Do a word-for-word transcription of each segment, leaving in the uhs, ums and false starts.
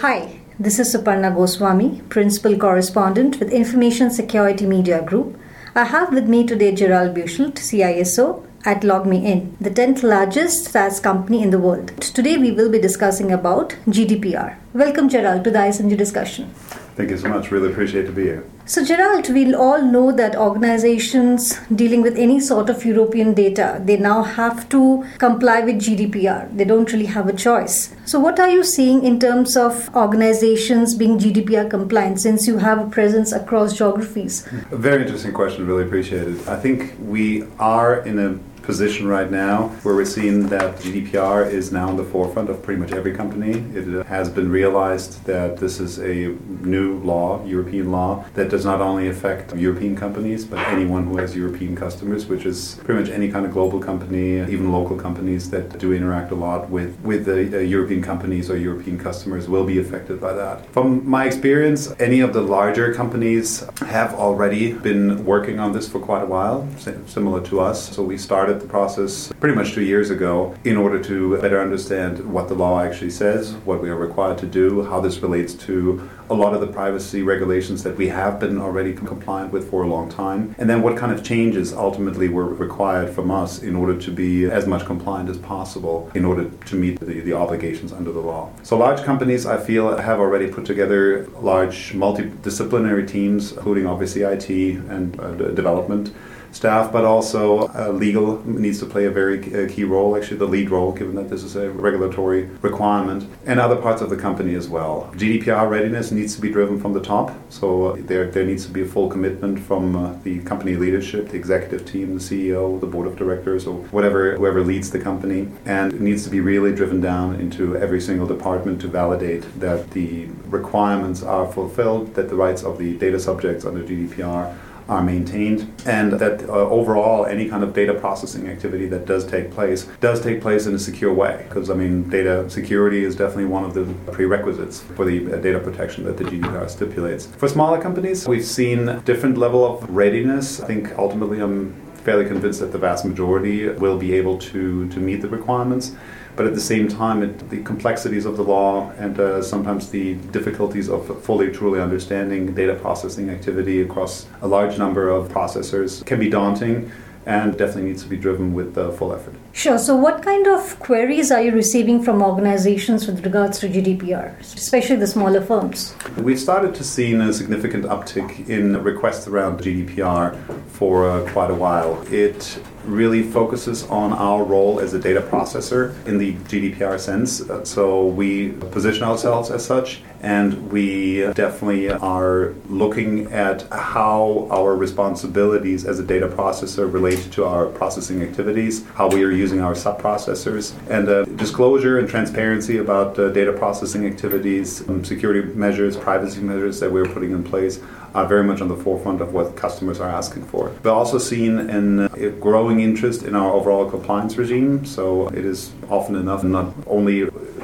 Hi, this is Suparna Goswami, Principal Correspondent with Information Security Media Group. I have with me today Gerald Buschelt, C I S O at LogMeIn, the tenth largest SaaS company in the world. Today we will be discussing about G D P R. Welcome, Gerald, to the I S M G discussion. Thank you so much. Really appreciate to be here. So, Gerald, we all know that organizations dealing with any sort of European data, they now have to comply with G D P R. They don't really have a choice. So what are you seeing in terms of organizations being G D P R compliant, since you have a presence across geographies? A very interesting question. Really appreciate it. I think we are in a position right now where we're seeing that G D P R is now on the forefront of pretty much every company. It has been realized that this is a new law, European law, that does not only affect European companies, but anyone who has European customers, which is pretty much any kind of global company, even local companies that do interact a lot with, with the uh, European companies or European customers will be affected by that. From my experience, any of the larger companies have already been working on this for quite a while, similar to us. So we started the process pretty much two years ago in order to better understand what the law actually says, what we are required to do, how this relates to a lot of the privacy regulations that we have been already compliant with for a long time, and then what kind of changes ultimately were required from us in order to be as much compliant as possible in order to meet the, the obligations under the law. So large companies, I feel, have already put together large multidisciplinary teams, including obviously I T and uh, development staff, but also uh, legal needs to play a very uh, key role, actually the lead role, given that this is a regulatory requirement, and other parts of the company as well. G D P R readiness needs to be driven from the top, so uh, there there needs to be a full commitment from uh, the company leadership, the executive team, the C E O, the board of directors, or whatever whoever leads the company, and it needs to be really driven down into every single department to validate that the requirements are fulfilled, that the rights of the data subjects under G D P R are maintained, and that uh, overall any kind of data processing activity that does take place does take place in a secure way, because I mean data security is definitely one of the prerequisites for the uh, data protection that the G D P R stipulates. For smaller companies, we've seen different level of readiness. I think ultimately I'm fairly convinced that the vast majority will be able to, to meet the requirements. But at the same time, it, the complexities of the law and uh, sometimes the difficulties of fully, truly understanding data processing activity across a large number of processors can be daunting and definitely needs to be driven with uh, full effort. Sure. So what kind of queries are you receiving from organizations with regards to G D P R, especially the smaller firms? We've started to see a significant uptick in requests around G D P R for uh, quite a while. It really focuses on our role as a data processor in the G D P R sense. So we position ourselves as such, and we definitely are looking at how our responsibilities as a data processor relate to our processing activities, how we are using our sub-processors, and uh, disclosure and transparency about uh, data processing activities, um, security measures, privacy measures that we're putting in place are very much on the forefront of what customers are asking for. We're also seeing an, uh, a growing interest in our overall compliance regime, so it is often enough not only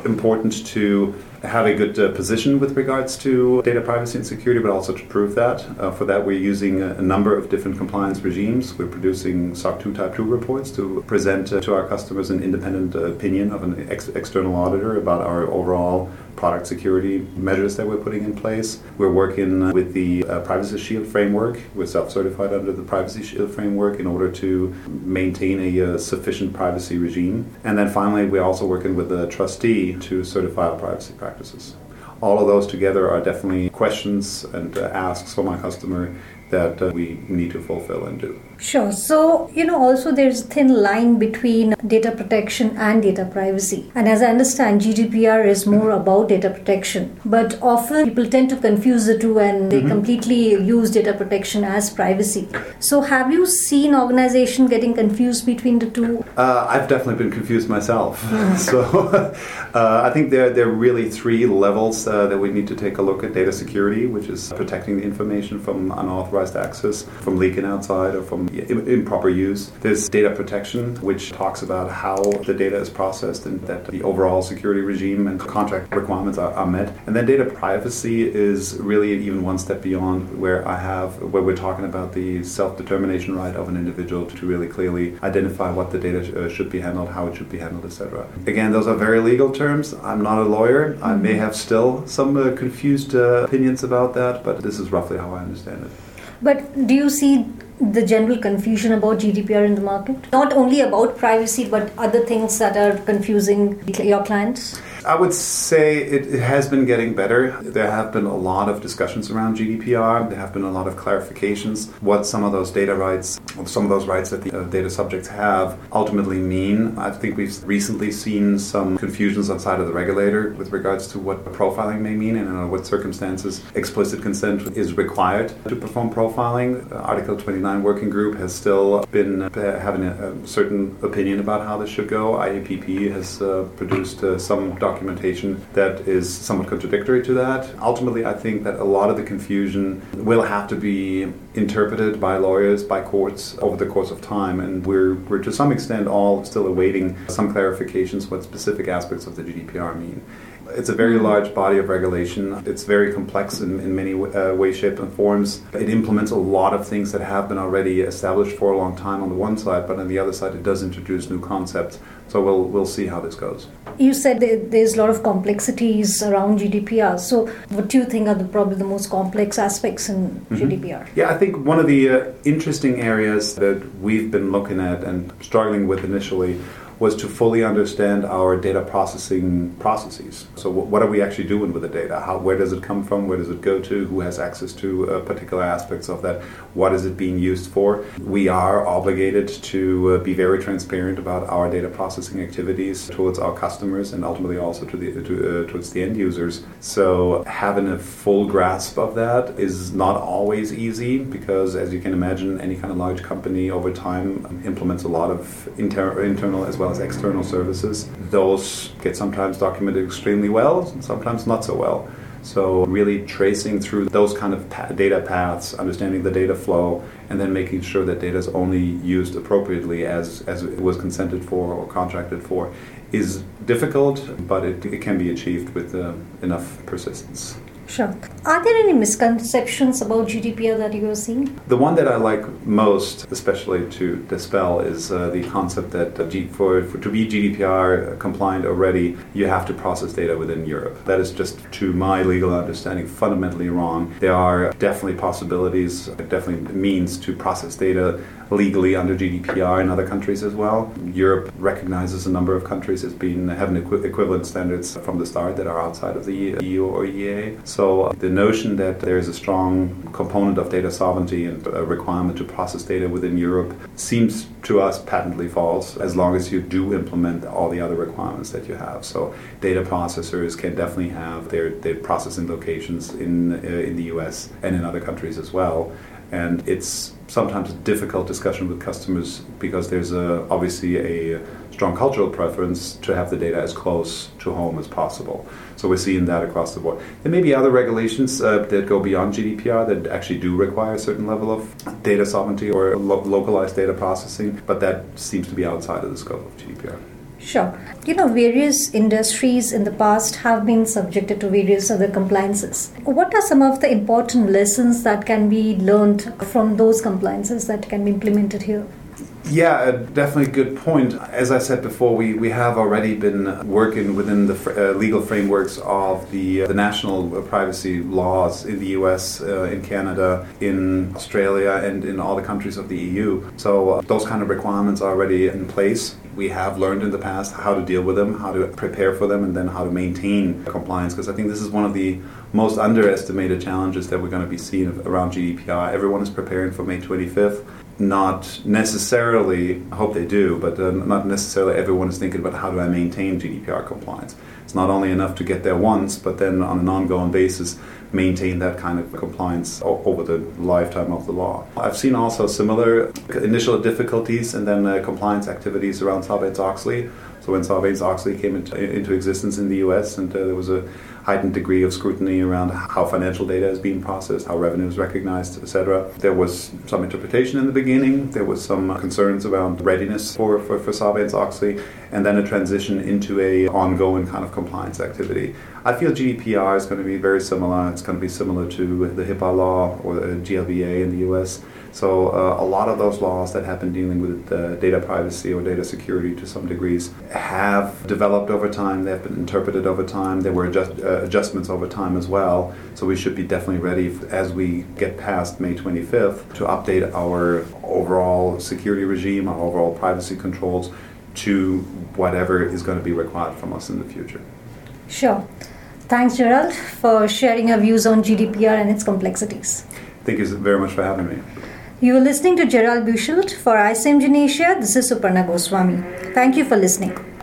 important to have a good uh, position with regards to data privacy and security, but also to prove that. Uh, for that, we're using a, a number of different compliance regimes. We're producing S O C two Type two reports to present uh, to our customers an independent uh, opinion of an ex- external auditor about our overall product security measures that we're putting in place. We're working with the uh, Privacy Shield framework. We're self-certified under the Privacy Shield framework in order to maintain a uh, sufficient privacy regime. And then finally, we're also working with the trustee to certify our privacy practices. All of those together are definitely questions and uh, asks from our customer that uh, we need to fulfill and do. Sure. So, you know, also there's a thin line between data protection and data privacy. And as I understand, G D P R is more mm-hmm. about data protection. But often people tend to confuse the two and they mm-hmm. completely use data protection as privacy. So have you seen organizations getting confused between the two? Uh, I've definitely been confused myself. Mm-hmm. So uh, I think there, there are really three levels uh, that we need to take a look at. Data security, which is protecting the information from unauthorized unauthorized access from leaking outside or from improper use. There's data protection, which talks about how the data is processed and that the overall security regime and contract requirements are, are met. And then data privacy is really even one step beyond, where I have where we're talking about the self-determination right of an individual to really clearly identify what the data sh- uh, should be handled, how it should be handled, et cetera. Again, those are very legal terms. I'm not a lawyer. I may have still some uh, confused uh, opinions about that, but this is roughly how I understand it. But do you see the general confusion about G D P R in the market? Not only about privacy, but other things that are confusing your clients? I would say it, it has been getting better. There have been a lot of discussions around G D P R. There have been a lot of clarifications what some of those data rights, some of those rights that the uh, data subjects have ultimately mean. I think we've recently seen some confusions outside of the regulator with regards to what profiling may mean and under what circumstances explicit consent is required to perform profiling. Uh, Article twenty-nine Working Group has still been uh, having a, a certain opinion about how this should go. I A P P has uh, produced uh, some documents documentation that is somewhat contradictory to that. Ultimately, I think that a lot of the confusion will have to be interpreted by lawyers, by courts over the course of time, and we're, we're to some extent all still awaiting some clarifications what specific aspects of the G D P R mean. It's a very large body of regulation. It's very complex in, in many uh, ways, shapes, and forms. It implements a lot of things that have been already established for a long time on the one side, but on the other side, it does introduce new concepts. So we'll we'll see how this goes. You said that there's a lot of complexities around G D P R. So what do you think are the, probably the most complex aspects in mm-hmm. G D P R? Yeah, I think one of the uh, interesting areas that we've been looking at and struggling with initially was to fully understand our data processing processes. So w- what are we actually doing with the data? How, where does it come from? Where does it go to? Who has access to uh, particular aspects of that? What is it being used for? We are obligated to uh, be very transparent about our data processing activities towards our customers and ultimately also to the, to, uh, towards the end users. So having a full grasp of that is not always easy because, as you can imagine, any kind of large company over time implements a lot of inter- internal as well as external services. Those get sometimes documented extremely well, and sometimes not so well. So really tracing through those kind of pa- data paths, understanding the data flow, and then making sure that data is only used appropriately as, as it was consented for or contracted for is difficult, but it, it can be achieved with uh, enough persistence. Sure. Are there any misconceptions about G D P R that you are seeing? The one that I like most, especially to dispel, is uh, the concept that uh, G- for, for to be G D P R compliant already, you have to process data within Europe. That is just, to my legal understanding, fundamentally wrong. There are definitely possibilities, definitely means to process data legally under G D P R in other countries as well. Europe recognizes a number of countries as being having equi- equivalent standards from the start that are outside of the E U or E A. So the notion that there is a strong component of data sovereignty and a requirement to process data within Europe seems to us patently false, as long as you do implement all the other requirements that you have. So data processors can definitely have their, their processing locations in uh, in the U S and in other countries as well. And it's sometimes a difficult discussion with customers because there's a, obviously a strong cultural preference to have the data as close to home as possible. So we're seeing that across the board. There may be other regulations uh, that go beyond G D P R that actually do require a certain level of data sovereignty or lo- localized data processing, but that seems to be outside of the scope of G D P R. Sure. You know, various industries in the past have been subjected to various other compliances. What are some of the important lessons that can be learned from those compliances that can be implemented here? Yeah, definitely good point. As I said before, we, we have already been working within the fr- uh, legal frameworks of the uh, the national privacy laws in the U S, uh, in Canada, in Australia, and in all the countries of the E U. So uh, those kind of requirements are already in place. We have learned in the past how to deal with them, how to prepare for them, and then how to maintain compliance, because I think this is one of the most underestimated challenges that we're going to be seeing around G D P R. Everyone is preparing for May twenty-fifth. Not necessarily, I hope they do, but uh, not necessarily everyone is thinking about how do I maintain G D P R compliance. It's not only enough to get there once, but then on an ongoing basis maintain that kind of compliance o- over the lifetime of the law. I've seen also similar initial difficulties and then uh, compliance activities around Sarbanes-Oxley. So when Sarbanes-Oxley came into, into existence in the U S and uh, there was a heightened degree of scrutiny around how financial data is being processed, how revenue is recognized, et cetera. There was some interpretation in the beginning. There was some concerns around readiness for, for, for Sarbanes-Oxley, and then a transition into a ongoing kind of compliance activity. I feel G D P R is going to be very similar. It's going to be similar to the HIPAA law or the G L B A in the U S. So uh, a lot of those laws that have been dealing with uh, data privacy or data security to some degrees have developed over time. They have been interpreted over time. There were adjust, uh, adjustments over time as well. So we should be definitely ready f- as we get past May twenty-fifth to update our overall security regime, our overall privacy controls to whatever is going to be required from us in the future. Sure. Thanks, Gerald, for sharing your views on G D P R and its complexities. Thank you very much for having me. You are listening to Gerald Buschelt for iSIMG in Asia. This is Suparna Goswami. Thank you for listening.